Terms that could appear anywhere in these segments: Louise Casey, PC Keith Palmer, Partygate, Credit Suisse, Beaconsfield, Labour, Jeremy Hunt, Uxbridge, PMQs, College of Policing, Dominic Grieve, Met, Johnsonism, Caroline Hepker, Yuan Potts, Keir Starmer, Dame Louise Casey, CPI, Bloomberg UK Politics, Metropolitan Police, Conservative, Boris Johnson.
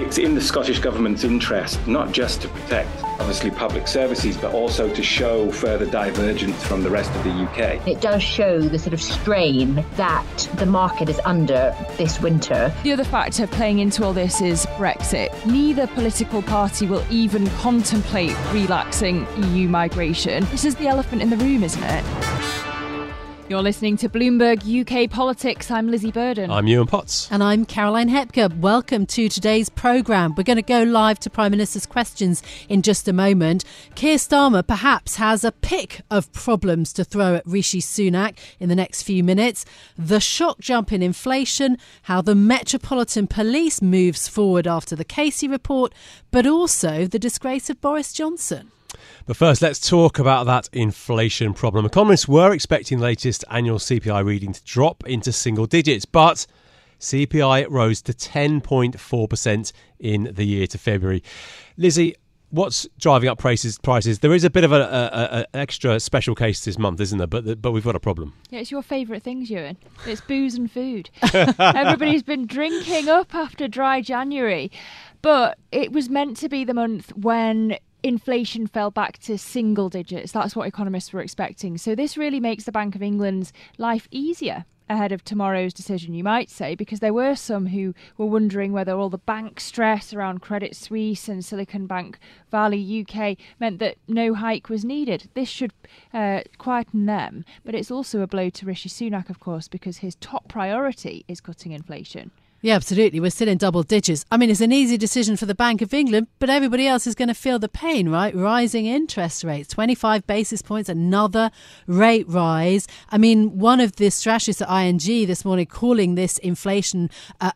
It's in the Scottish Government's interest not just to protect, obviously, public services, but also to show further divergence from the rest of the UK. It does show the sort of strain that the market is under this winter. The other factor playing into all this is Brexit. Neither political party will even contemplate relaxing EU migration. This is the elephant in the room, isn't it? You're listening to Bloomberg UK Politics. I'm Lizzy Burden. I'm Yuan Potts. And I'm Caroline Hepker. Welcome to today's programme. We're going to go live to Prime Minister's questions in just a moment. Keir Starmer perhaps has a pick of problems to throw at Rishi Sunak in the next few minutes. The shock jump in inflation, how the Metropolitan Police moves forward after the Casey report, but also the disgrace of Boris Johnson. But first, let's talk about that inflation problem. Economists were expecting the latest annual CPI reading to drop into single digits, but CPI rose to 10.4% in the year to February. Lizzie, what's driving up prices? There is a bit of an extra special case this month, isn't there? But we've got a problem. Yeah, it's your favourite things, Ewan. It's booze and food. Everybody's been drinking up after dry January. But it was meant to be the month when inflation fell back to single digits. That's what economists were expecting. So this really makes the Bank of England's life easier ahead of tomorrow's decision, you might say, because there were some who were wondering whether all the bank stress around Credit Suisse and Silicon Bank Valley UK meant that no hike was needed. This should quieten them. But it's also a blow to Rishi Sunak, of course, because his top priority is cutting inflation. Yeah, absolutely. We're still in double digits. I mean, it's an easy decision for the Bank of England, but everybody else is going to feel the pain, right? Rising interest rates, 25 basis points, another rate rise. I mean, one of the strategists at ING this morning calling this inflation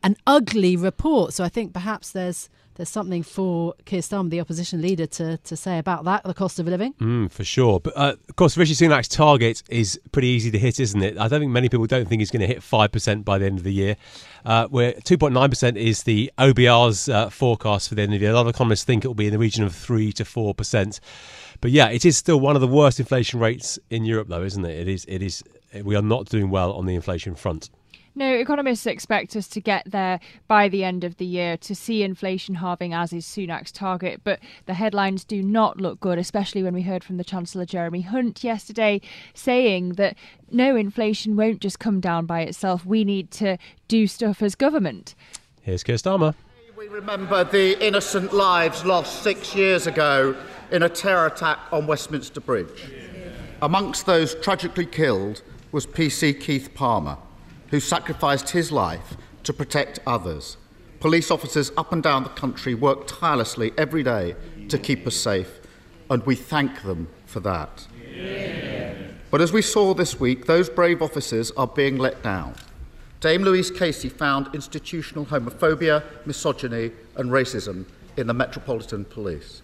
an ugly report. So I think perhaps there's something for Keir Starmer, the opposition leader, to say about that, the cost of living. For sure. But of course, Rishi Sunak's target is pretty easy to hit, isn't it? I don't think many people don't think he's going to hit 5% by the end of the year, where 2.9% is the OBR's forecast for the end of the year. A lot of economists think it will be in the region of 3 to 4%. But yeah, it is still one of the worst inflation rates in Europe, though, isn't it? It is. We are not doing well on the inflation front. No, economists expect us to get there by the end of the year to see inflation halving, as is Sunak's target. But the headlines do not look good, especially when we heard from the Chancellor Jeremy Hunt yesterday saying that no, inflation won't just come down by itself. We need to do stuff as government. Here's Keir Starmer. We remember the innocent lives lost 6 years ago in a terror attack on Westminster Bridge. Yeah. Amongst those tragically killed was PC Keith Palmer, who sacrificed his life to protect others. Police officers up and down the country work tirelessly every day to keep us safe, and we thank them for that. Yeah. But as we saw this week, those brave officers are being let down. Dame Louise Casey found institutional homophobia, misogyny and racism in the Metropolitan Police.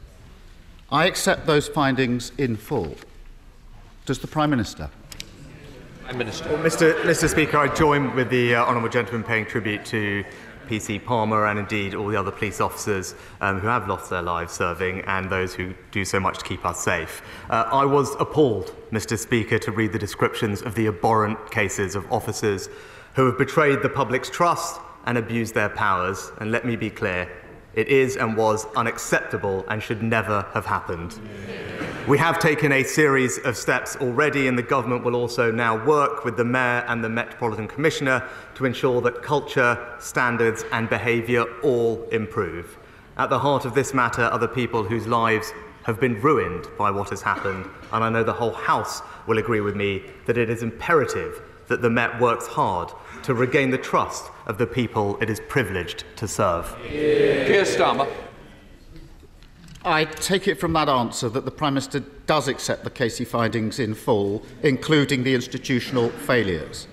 I accept those findings in full. Does the Prime Minister? Minister. Well, Mr. Speaker, I join with the honourable gentleman paying tribute to PC Palmer and indeed all the other police officers who have lost their lives serving and those who do so much to keep us safe. I was appalled, Mr. Speaker, to read the descriptions of the abhorrent cases of officers who have betrayed the public's trust and abused their powers. And let me be clear, it is and was unacceptable and should never have happened. We have taken a series of steps already, and the government will also now work with the Mayor and the Metropolitan Commissioner to ensure that culture, standards and behaviour all improve. At the heart of this matter are the people whose lives have been ruined by what has happened, and I know the whole House will agree with me that it is imperative that the Met works hard to regain the trust of the people it is privileged to serve. Keir Starmer. I take it from that answer that the Prime Minister does accept the Casey findings in full, including the institutional failures.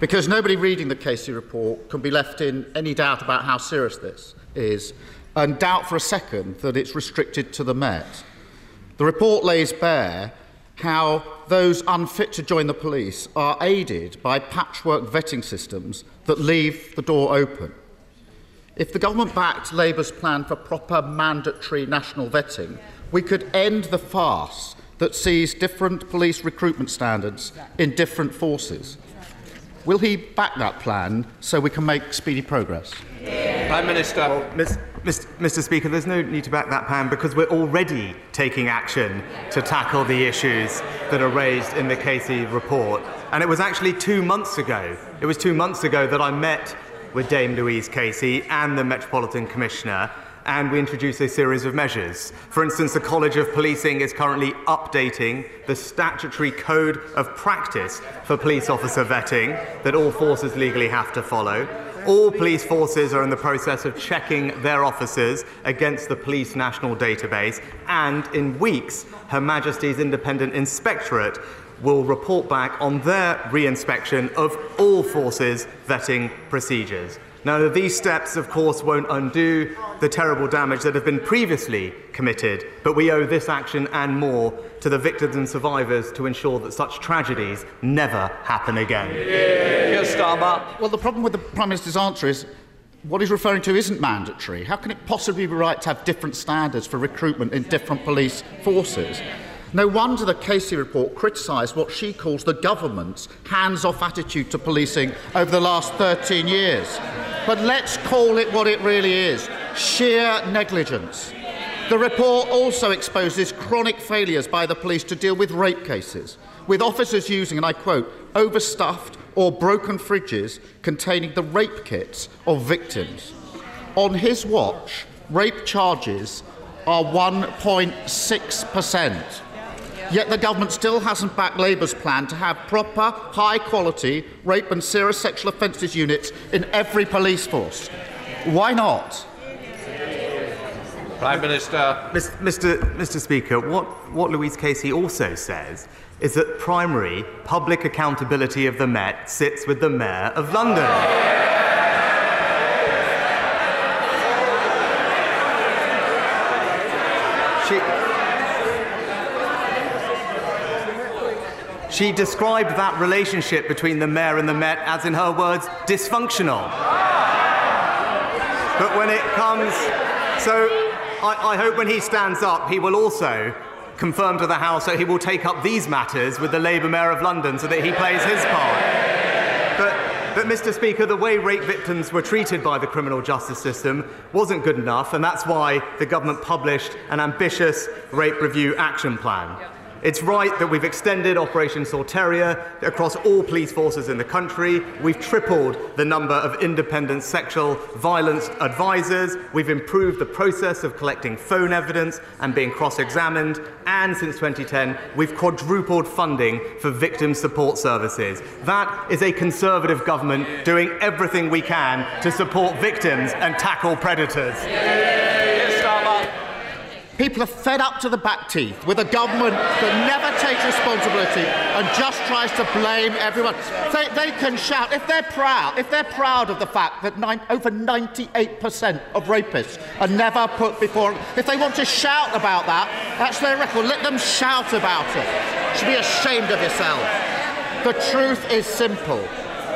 because nobody reading the Casey report can be left in any doubt about how serious this is, and doubt for a second that it's restricted to the Met. The report lays bare how those unfit to join the police are aided by patchwork vetting systems that leave the door open. If the government backed Labour's plan for proper mandatory national vetting, we could end the farce that sees different police recruitment standards in different forces. Will he back that plan so we can make speedy progress? Yeah. Prime Minister. Well, Mr. Speaker, there's no need to back that plan because we're already taking action to tackle the issues that are raised in the Casey report. And it was actually 2 months ago. It was 2 months ago that I met with Dame Louise Casey and the Metropolitan Commissioner, and we introduced a series of measures. For instance, the College of Policing is currently updating the statutory code of practice for police officer vetting that all forces legally have to follow. All police forces are in the process of checking their officers against the police national database, and in weeks, Her Majesty's Independent Inspectorate will report back on their reinspection of all forces vetting procedures. Now, these steps, of course, won't undo the terrible damage that have been previously committed, but we owe this action and more to the victims and survivors to ensure that such tragedies never happen again. Keir Starmer. Well, the problem with the Prime Minister's answer is what he's referring to isn't mandatory. How can it possibly be right to have different standards for recruitment in different police forces? No wonder the Casey report criticised what she calls the government's hands-off attitude to policing over the last 13 years. But let's call it what it really is, sheer negligence. The report also exposes chronic failures by the police to deal with rape cases, with officers using, and I quote, overstuffed or broken fridges containing the rape kits of victims. On his watch, rape charges are 1.6%. Yet the government still hasn't backed Labour's plan to have proper, high-quality rape and serious sexual offences units in every police force. Why not? Prime Minister. Mr. Speaker, what Louise Casey also says is that primary public accountability of the Met sits with the Mayor of London. She described that relationship between the Mayor and the Met as, in her words, dysfunctional. But when it comes... So I hope when he stands up, he will also confirm to the House that he will take up these matters with the Labour Mayor of London so that he plays his part. But Mr. Speaker, the way rape victims were treated by the criminal justice system wasn't good enough, and that's why the government published an ambitious rape review action plan. It's right that we've extended Operation Soteria across all police forces in the country. We've tripled the number of independent sexual violence advisors. We've improved the process of collecting phone evidence and being cross-examined. And since 2010, we've quadrupled funding for victim support services. That is a Conservative government doing everything we can to support victims and tackle predators. People are fed up to the back teeth with a government that never takes responsibility and just tries to blame everyone. They can shout if they're proud of the fact that over 98% of rapists are never put before. If they want to shout about that, that's their record. Let them shout about it. You should be ashamed of yourself. The truth is simple.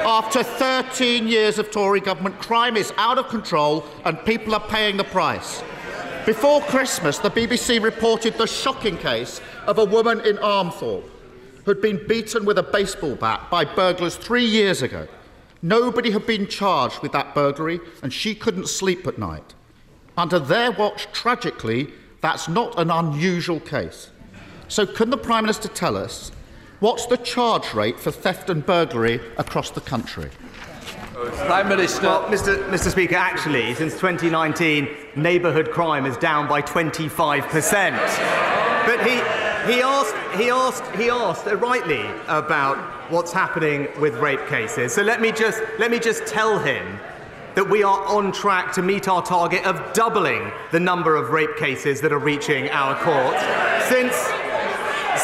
After 13 years of Tory government, crime is out of control and people are paying the price. Before Christmas, the BBC reported the shocking case of a woman in Armthorpe who'd been beaten with a baseball bat by burglars 3 years ago. Nobody had been charged with that burglary, and she couldn't sleep at night. Under their watch, tragically, that's not an unusual case. So can the Prime Minister tell us what's the charge rate for theft and burglary across the country? Prime Minister. Well, Mr. Speaker, actually, since 2019, neighbourhood crime is down by 25%. But he asked rightly about what's happening with rape cases. So let me just tell him that we are on track to meet our target of doubling the number of rape cases that are reaching our courts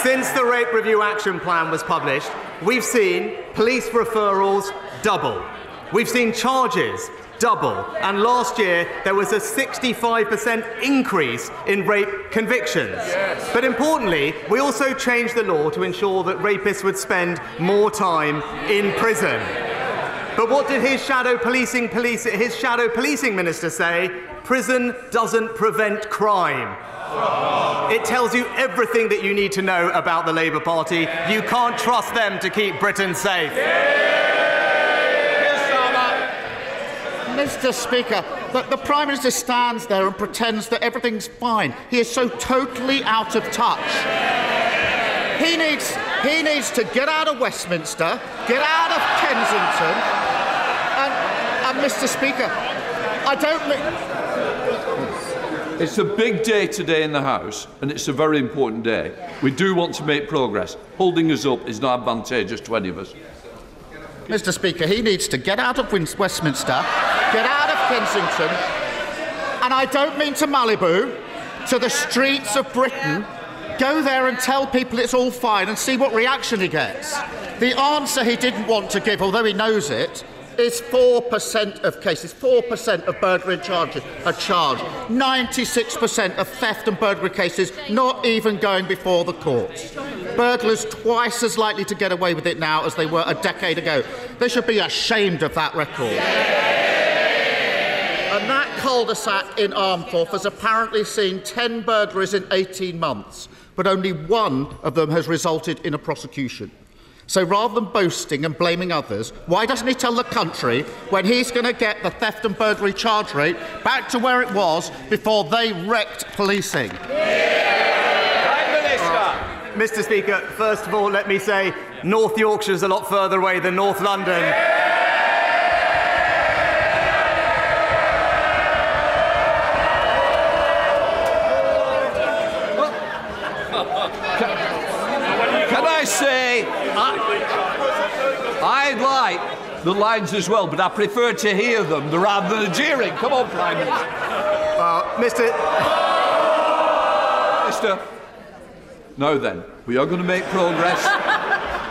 since the Rape Review Action Plan was published. we've seen police referrals double. We've seen charges double. And last year, there was a 65% increase in rape convictions. Yes. But importantly, we also changed the law to ensure that rapists would spend more time in prison. But what did his shadow policing minister say? Prison doesn't prevent crime. It tells you everything that you need to know about the Labour Party. You can't trust them to keep Britain safe. Mr. Speaker, the Prime Minister stands there and pretends that everything's fine. He is so totally out of touch. He needs to get out of Westminster, get out of Kensington, and Mr. Speaker, I don't think... It's a big day today in the House, and it's a very important day. We do want to make progress. Holding us up is not advantageous to any of us. Mr. Speaker, he needs to get out of Westminster, get out of Kensington, and I don't mean to Malibu, to the streets of Britain. Go there and tell people it's all fine and see what reaction he gets. The answer he didn't want to give, although he knows it, is 4% of cases, 4% of burglary charges are charged, 96% of theft and burglary cases not even going before the courts. Burglars twice as likely to get away with it now as they were a decade ago. They should be ashamed of that record. And that cul-de-sac in Armthorpe has apparently seen 10 burglaries in 18 months. But only one of them has resulted in a prosecution. So rather than boasting and blaming others, why doesn't he tell the country when he's going to get the theft and burglary charge rate back to where it was before they wrecked policing? Prime Minister. Mr. Speaker, first of all, let me say North Yorkshire is a lot further away than North London. I like the lines as well, but I prefer to hear them rather than the jeering. Come on, Prime Minister. Now then, we are going to make progress.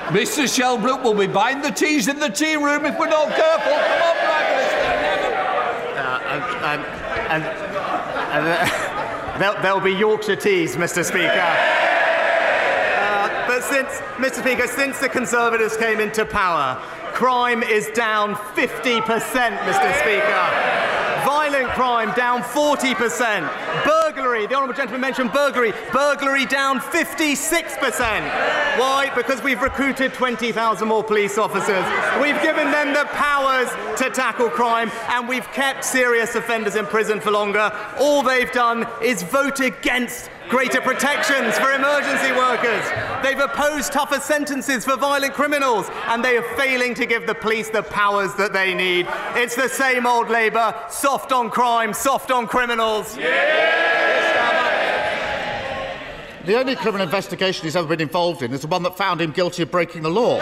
Mr. Shelbrook will be buying the teas in the tea room if we're not careful. Come on, Prime Minister. There'll be Yorkshire teas, Mr. Speaker. Mr. Speaker, since the Conservatives came into power, crime is down 50%, Mr. Speaker. Violent crime down 40%. Burglary, the honourable gentleman mentioned burglary. Burglary down 56%. Why? Because we've recruited 20,000 more police officers. We've given them the powers to tackle crime, and we've kept serious offenders in prison for longer. All they've done is vote against greater protections for emergency workers. They've opposed tougher sentences for violent criminals, and they are failing to give the police the powers that they need. It's the same old Labour, soft on crime, soft on criminals. The only criminal investigation he's ever been involved in is the one that found him guilty of breaking the law.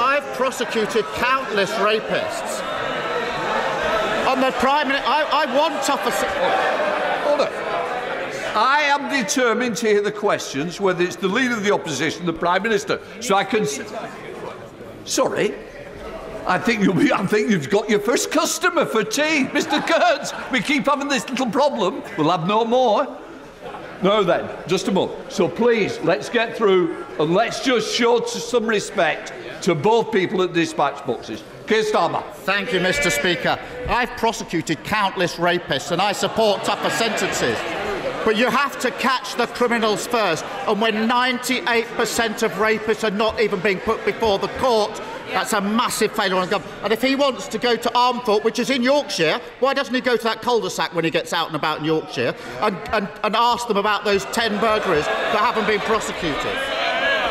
I've prosecuted countless rapists. The Prime Minister, I want tougher... Hold on. I am determined to hear the questions, whether it's the Leader of the Opposition, the Prime Minister, so I can... Sorry? I think you've got your first customer for tea. Mr. Kurtz, we keep having this little problem. We'll have no more. No, then. Just a moment. So, please, let's get through and let's just show some respect to both people at dispatch boxes. Keir Starmer. Thank you, Mr. Speaker. I've prosecuted countless rapists and I support tougher sentences. But you have to catch the criminals first. And when 98% of rapists are not even being put before the court, that's a massive failure on the government. And if he wants to go to Armthorpe, which is in Yorkshire, why doesn't he go to that cul-de-sac when he gets out and about in Yorkshire and ask them about those 10 burglaries that haven't been prosecuted?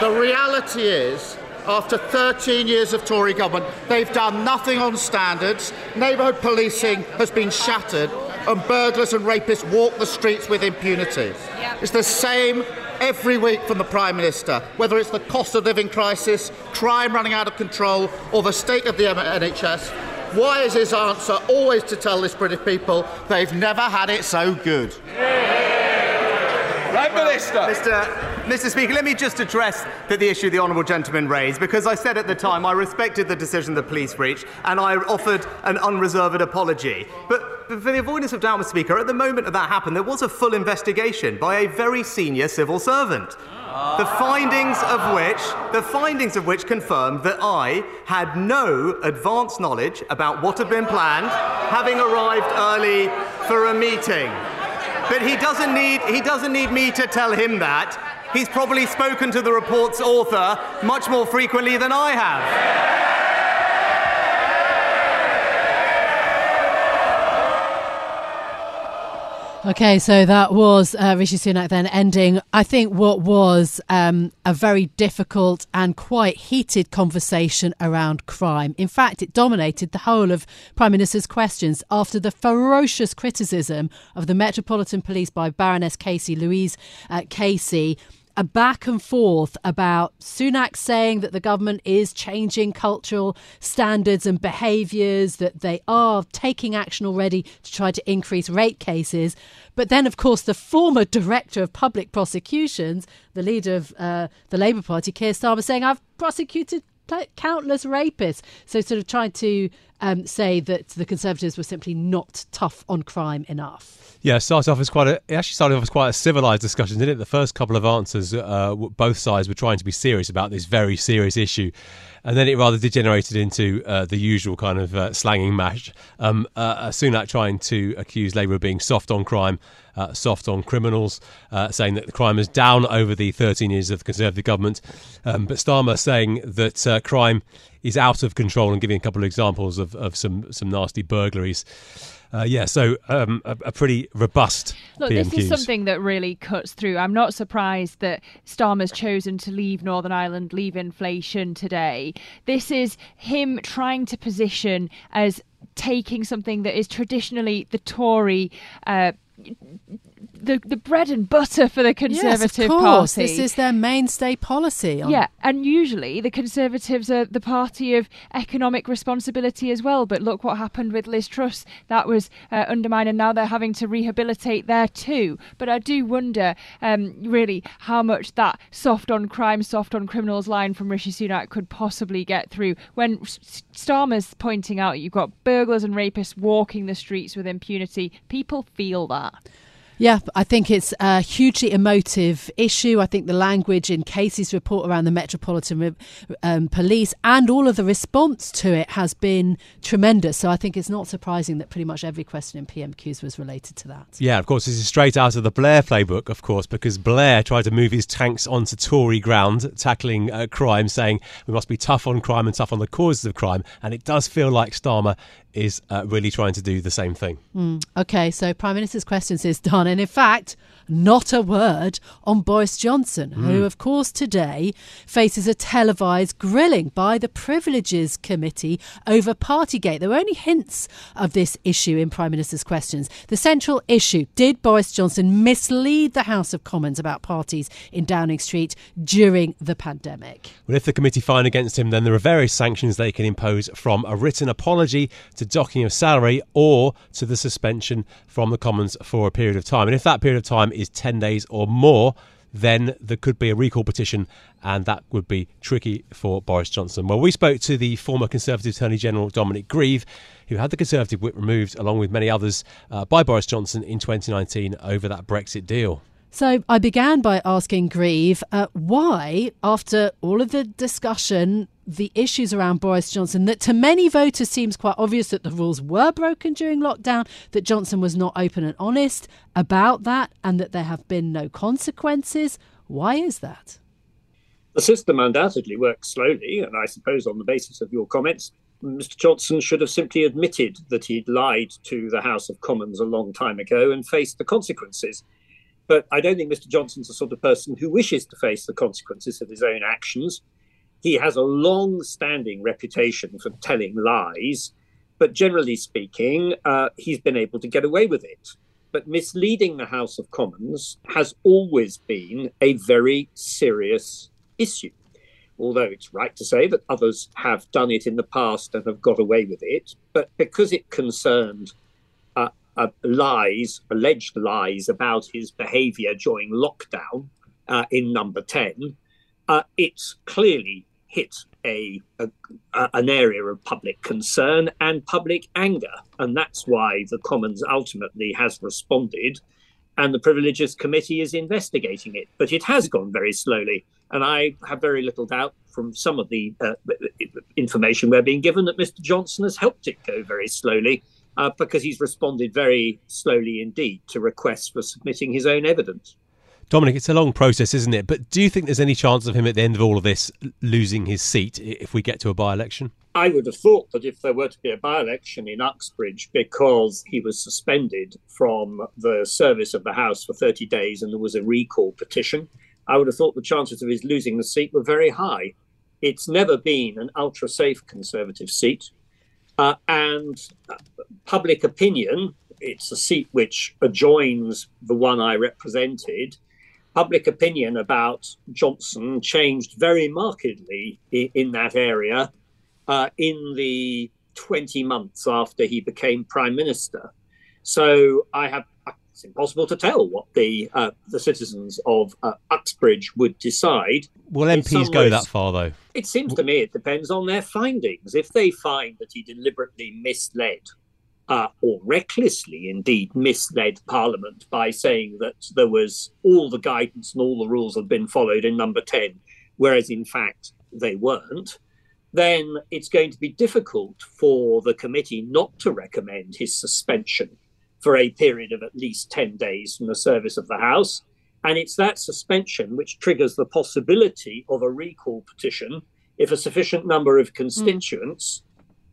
The reality is, after 13 years of Tory government, they've done nothing on standards, neighbourhood policing has been shattered, and burglars and rapists walk the streets with impunity. It's the same every week from the Prime Minister, whether it's the cost of living crisis, crime running out of control, or the state of the NHS. Why is his answer always to tell this British people they've never had it so good? Prime Minister. Mr. Speaker, let me just address the issue the honourable gentleman raised, because I said at the time I respected the decision the police reached and I offered an unreserved apology. But for the avoidance of doubt, Mr. Speaker, at the moment that happened, there was a full investigation by a very senior civil servant. The findings of which confirmed that I had no advance knowledge about what had been planned, having arrived early for a meeting. But he doesn't need me to tell him that. He's probably spoken to the report's author much more frequently than I have. OK, so that was Rishi Sunak then ending, I think, what was a very difficult and quite heated conversation around crime. In fact, it dominated the whole of Prime Minister's questions after the ferocious criticism of the Metropolitan Police by Baroness Casey, Louise Casey, a back and forth about Sunak saying that the government is changing cultural standards and behaviours, that they are taking action already to try to increase rape cases. But then, of course, the former director of public prosecutions, the leader of the Labour Party, Keir Starmer, saying, I've prosecuted countless rapists. So sort of trying to say that the Conservatives were simply not tough on crime enough. Yeah, it actually started off as quite a civilised discussion, didn't it? The first couple of answers, both sides were trying to be serious about this very serious issue. And then it rather degenerated into the usual kind of slanging match. Sunak trying to accuse Labour of being soft on crime, soft on criminals, saying that the crime is down over the 13 years of the Conservative government. But Starmer saying that crime is out of control and giving a couple of examples of some nasty burglaries. So a pretty robust look, PMQs. This is something that really cuts through. I'm not surprised that Starmer's chosen to leave Northern Ireland, leave inflation today. This is him trying to position as taking something that is traditionally the Tory the bread and butter for the Conservative Party. Yes, of course. This is their mainstay policy. Yeah, and usually the Conservatives are the party of economic responsibility as well. But look what happened with Liz Truss. That was undermined, and now they're having to rehabilitate there too. But I do wonder really how much that soft on crime, soft on criminals line from Rishi Sunak could possibly get through when Starmer's pointing out you've got burglars and rapists walking the streets with impunity. People feel that. Yeah, I think it's a hugely emotive issue. I think the language in Casey's report around the Metropolitan Police and all of the response to it has been tremendous. So I think it's not surprising that pretty much every question in PMQs was related to that. Yeah, of course, this is straight out of the Blair playbook, of course, because Blair tried to move his tanks onto Tory ground, tackling crime, saying we must be tough on crime and tough on the causes of crime. And it does feel like Starmer is really trying to do the same thing. OK, so Prime Minister's questions is done. And in fact, not a word on Boris Johnson, who, of course, today faces a televised grilling by the Privileges Committee over Partygate. There were only hints of this issue in Prime Minister's questions. The central issue, did Boris Johnson mislead the House of Commons about parties in Downing Street during the pandemic? Well, if the committee find against him, then there are various sanctions they can impose, from a written apology to docking of salary or to the suspension from the Commons for a period of time. And if that period of time is 10 days or more, then there could be a recall petition, and that would be tricky for Boris Johnson. Well, we spoke to the former Conservative Attorney General, Dominic Grieve, who had the Conservative whip removed, along with many others, by Boris Johnson in 2019 over that Brexit deal. So I began by asking Grieve why, after all of the discussion, the issues around Boris Johnson, that to many voters seems quite obvious that the rules were broken during lockdown, that Johnson was not open and honest about that, and that there have been no consequences. Why is that? The system undoubtedly works slowly, and I suppose on the basis of your comments, Mr. Johnson should have simply admitted that he'd lied to the House of Commons a long time ago and faced the consequences. But I don't think Mr. Johnson's the sort of person who wishes to face the consequences of his own actions. He has a long-standing reputation for telling lies, but generally speaking, he's been able to get away with it. But misleading the House of Commons has always been a very serious issue, although it's right to say that others have done it in the past and have got away with it. But because it concerned alleged lies about his behaviour during lockdown in number 10, it's clearly hit an area of public concern and public anger. And that's why the Commons ultimately has responded and the Privileges Committee is investigating it. But it has gone very slowly. And I have very little doubt from some of the information we're being given that Mr. Johnson has helped it go very slowly because he's responded very slowly indeed to requests for submitting his own evidence. Dominic, it's a long process, isn't it? But do you think there's any chance of him at the end of all of this losing his seat if we get to a by-election? I would have thought that if there were to be a by-election in Uxbridge, because he was suspended from the service of the House for 30 days and there was a recall petition, I would have thought the chances of his losing the seat were very high. It's never been an ultra-safe Conservative seat. And public opinion, it's a seat which adjoins the one I represented. Public opinion about Johnson changed very markedly in that area in the 20 months after he became Prime Minister. So it's impossible to tell what the citizens of Uxbridge would decide. Will MPs go that far, though? It seems to me it depends on their findings. If they find that he deliberately misled or recklessly, indeed, misled Parliament by saying that there was all the guidance and all the rules had been followed in number 10, whereas in fact they weren't, then it's going to be difficult for the committee not to recommend his suspension for a period of at least 10 days from the service of the House. And it's that suspension which triggers the possibility of a recall petition if a sufficient number of constituents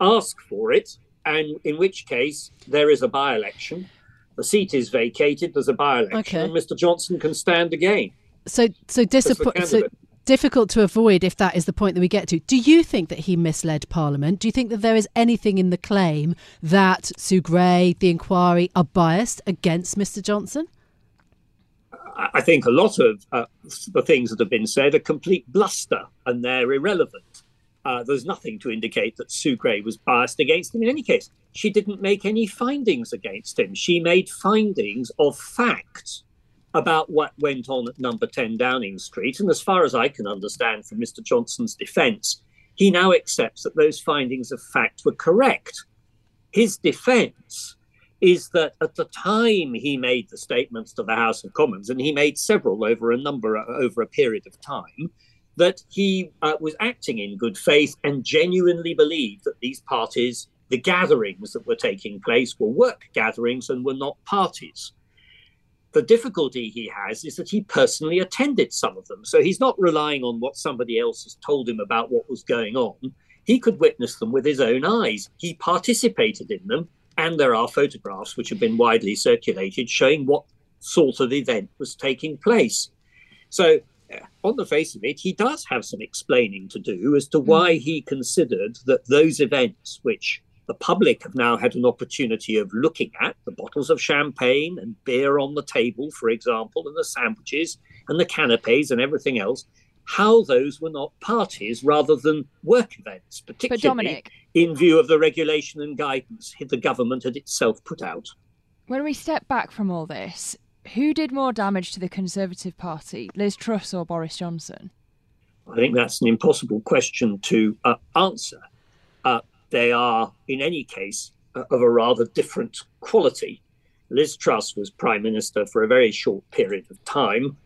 ask for it, and in which case there is a by-election. The seat is vacated, there's a by-election, and Mr. Johnson can stand again. So difficult to avoid if that is the point that we get to. Do you think that he misled Parliament? Do you think that there is anything in the claim that Sue Gray, the inquiry, are biased against Mr. Johnson? I think a lot of the things that have been said are complete bluster and they're irrelevant. There's nothing to indicate that Sue Gray was biased against him. In any case, she didn't make any findings against him. She made findings of fact about what went on at number 10 Downing Street. And as far as I can understand from Mr. Johnson's defence, he now accepts that those findings of fact were correct. His defence is that at the time he made the statements to the House of Commons, and he made several over a period of time, that he was acting in good faith and genuinely believed that these parties, the gatherings that were taking place, were work gatherings and were not parties. The difficulty he has is that he personally attended some of them. So he's not relying on what somebody else has told him about what was going on. He could witness them with his own eyes. He participated in them. And there are photographs which have been widely circulated showing what sort of event was taking place. So on the face of it, he does have some explaining to do as to why he considered that those events which the public have now had an opportunity of looking at, the bottles of champagne and beer on the table, for example, and the sandwiches and the canapes and everything else, how those were not parties rather than work events, particularly in view of the regulation and guidance the government had itself put out. When we step back from all this, who did more damage to the Conservative Party, Liz Truss or Boris Johnson? I think that's an impossible question to answer. They are, in any case, of a rather different quality. Liz Truss was Prime Minister for a very short period of time,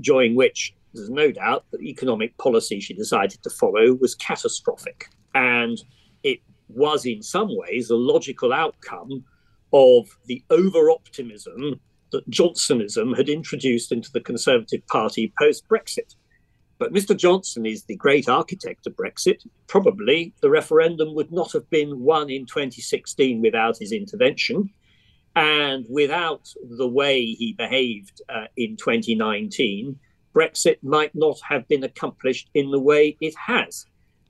during which there's no doubt that the economic policy she decided to follow was catastrophic. And it was, in some ways, a logical outcome of the over-optimism that Johnsonism had introduced into the Conservative Party post-Brexit. But Mr. Johnson is the great architect of Brexit. Probably the referendum would not have been won in 2016 without his intervention. And without the way he behaved in 2019, Brexit might not have been accomplished in the way it has.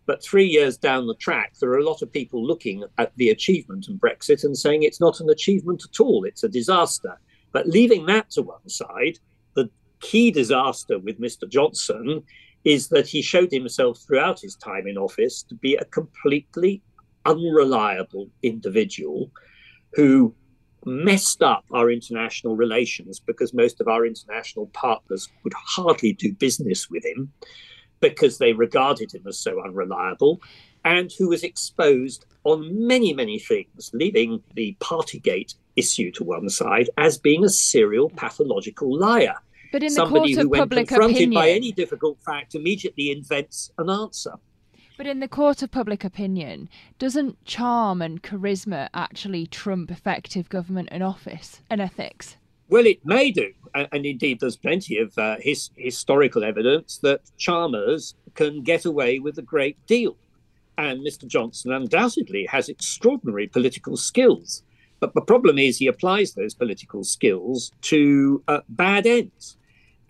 But 3 years down the track, there are a lot of people looking at the achievement in Brexit and saying it's not an achievement at all, it's a disaster. But leaving that to one side, the key disaster with Mr. Johnson is that he showed himself throughout his time in office to be a completely unreliable individual who messed up our international relations, because most of our international partners would hardly do business with him because they regarded him as so unreliable, and who was exposed on many, many things, leaving the Partygate issue to one side, as being a serial pathological liar. But in somebody the court of who, public when confronted opinion, by any difficult fact, immediately invents an answer. But in the court of public opinion, doesn't charm and charisma actually trump effective government and office and ethics? Well, it may do. And indeed, there's plenty of historical evidence that charmers can get away with a great deal. And Mr. Johnson undoubtedly has extraordinary political skills. But the problem is he applies those political skills to bad ends.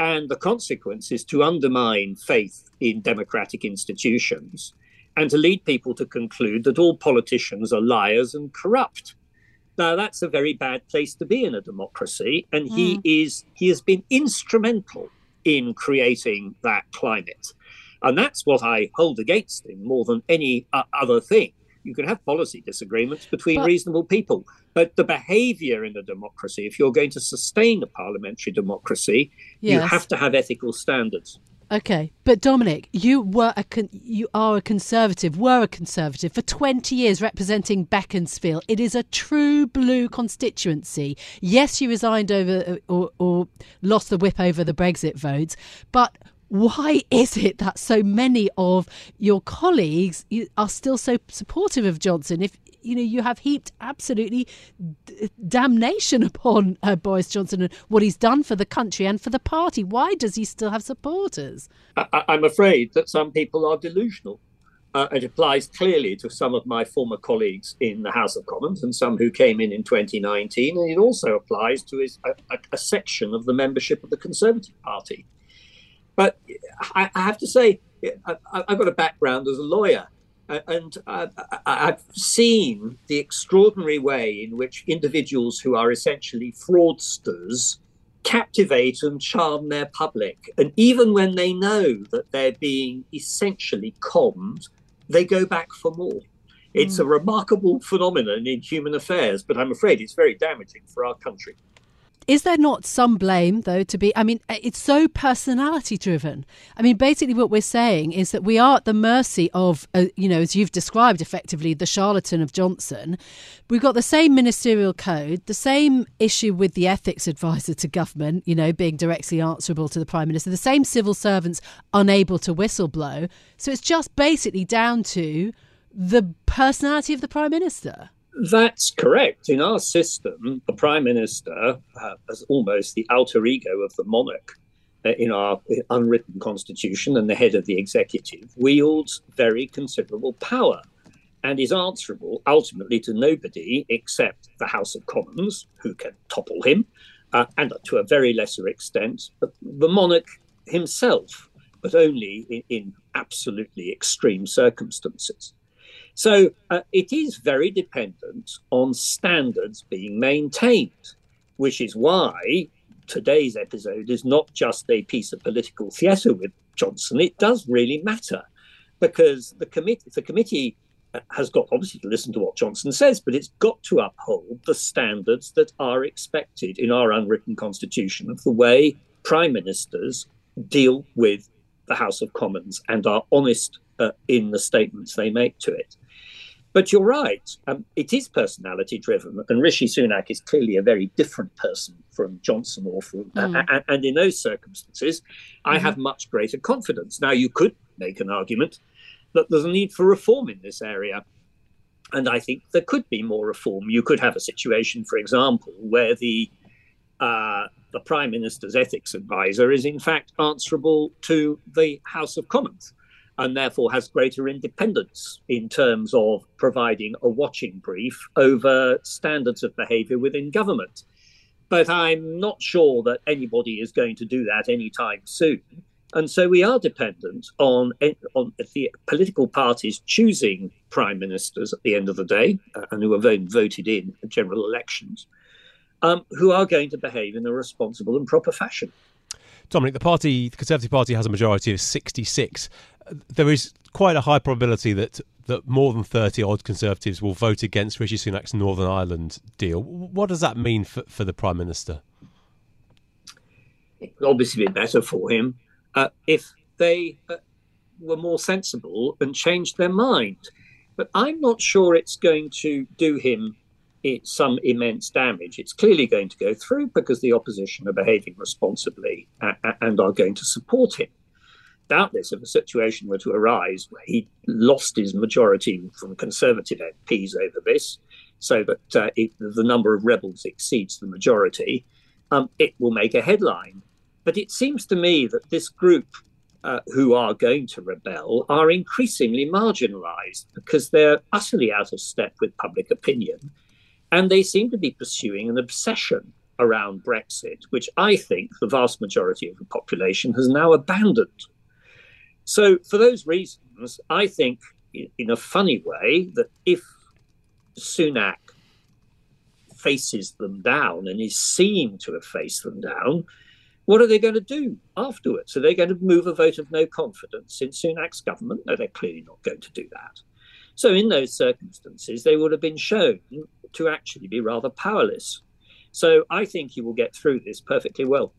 And the consequence is to undermine faith in democratic institutions and to lead people to conclude that all politicians are liars and corrupt. Now, that's a very bad place to be in a democracy. And he has been instrumental in creating that climate. And that's what I hold against him more than any other thing. You can have policy disagreements between reasonable people, but the behaviour in a democracy, if you're going to sustain a parliamentary democracy, yes, you have to have ethical standards. OK, but Dominic, you were a Conservative for 20 years representing Beaconsfield. It is a true blue constituency. Yes, you resigned over or lost the whip over the Brexit votes, but why is it that so many of your colleagues are still so supportive of Johnson? If you know you have heaped absolutely damnation upon Boris Johnson and what he's done for the country and for the party, why does he still have supporters? I'm afraid that some people are delusional. It applies clearly to some of my former colleagues in the House of Commons and some who came in 2019, and it also applies to a section of the membership of the Conservative Party. But I have to say, I've got a background as a lawyer, and I've seen the extraordinary way in which individuals who are essentially fraudsters captivate and charm their public. And even when they know that they're being essentially conned, they go back for more. It's a remarkable phenomenon in human affairs, but I'm afraid it's very damaging for our country. Is there not some blame, though, to be... I mean, it's so personality driven. I mean, basically what we're saying is that we are at the mercy of, as you've described effectively, the charlatan of Johnson. We've got the same ministerial code, the same issue with the ethics advisor to government, being directly answerable to the Prime Minister, the same civil servants unable to whistleblow. So it's just basically down to the personality of the Prime Minister. That's correct. In our system, the Prime Minister is almost the alter ego of the monarch in our unwritten constitution, and the head of the executive wields very considerable power and is answerable ultimately to nobody except the House of Commons, who can topple him, and to a very lesser extent, the monarch himself, but only in absolutely extreme circumstances. So it is very dependent on standards being maintained, which is why today's episode is not just a piece of political theatre with Johnson. It does really matter, because the committee has got obviously to listen to what Johnson says, but it's got to uphold the standards that are expected in our unwritten constitution of the way prime ministers deal with the House of Commons and are honest in the statements they make to it. But you're right, it is personality-driven, and Rishi Sunak is clearly a very different person from Johnson or from... And in those circumstances, I have much greater confidence. Now, you could make an argument that there's a need for reform in this area, and I think there could be more reform. You could have a situation, for example, where the Prime Minister's ethics advisor is in fact answerable to the House of Commons, and therefore has greater independence in terms of providing a watching brief over standards of behaviour within government. But I'm not sure that anybody is going to do that anytime soon. And so we are dependent on the political parties choosing prime ministers at the end of the day, and who are voted in at general elections, who are going to behave in a responsible and proper fashion. Dominic, the Conservative Party has a majority of 66. There is quite a high probability that that more than 30-odd Conservatives will vote against Rishi Sunak's Northern Ireland deal. What does that mean for the Prime Minister? It would obviously be better for him if they were more sensible and changed their mind. But I'm not sure it's going to do him some immense damage. It's clearly going to go through because the opposition are behaving responsibly and are going to support him. Doubtless, if a situation were to arise where he lost his majority from Conservative MPs over this, so that the number of rebels exceeds the majority, it will make a headline. But it seems to me that this group who are going to rebel are increasingly marginalised because they're utterly out of step with public opinion. And they seem to be pursuing an obsession around Brexit, which I think the vast majority of the population has now abandoned. So for those reasons, I think, in a funny way, that if Sunak faces them down and is seen to have faced them down, what are they going to do afterwards? Are they going to move a vote of no confidence in Sunak's government? No, they're clearly not going to do that. So in those circumstances, they would have been shown to actually be rather powerless. So I think he will get through this perfectly well.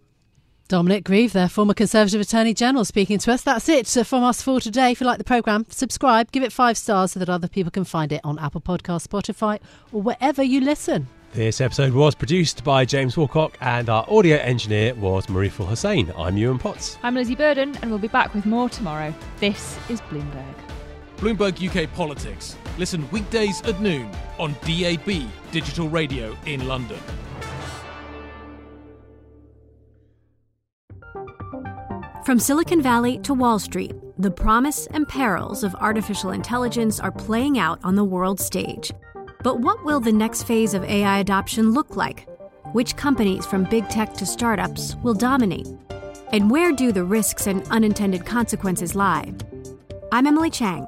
Dominic Grieve, their former Conservative Attorney General, speaking to us. That's it from us for today. If you like the programme, subscribe, give it 5 stars so that other people can find it on Apple Podcasts, Spotify or wherever you listen. This episode was produced by James Walcock and our audio engineer was Mariful Hussain. I'm Yuan Potts. I'm Lizzy Burden and we'll be back with more tomorrow. This is Bloomberg. Bloomberg UK Politics. Listen weekdays at noon on DAB Digital Radio in London. From Silicon Valley to Wall Street, the promise and perils of artificial intelligence are playing out on the world stage. But what will the next phase of AI adoption look like? Which companies, from big tech to startups, will dominate? And where do the risks and unintended consequences lie? I'm Emily Chang.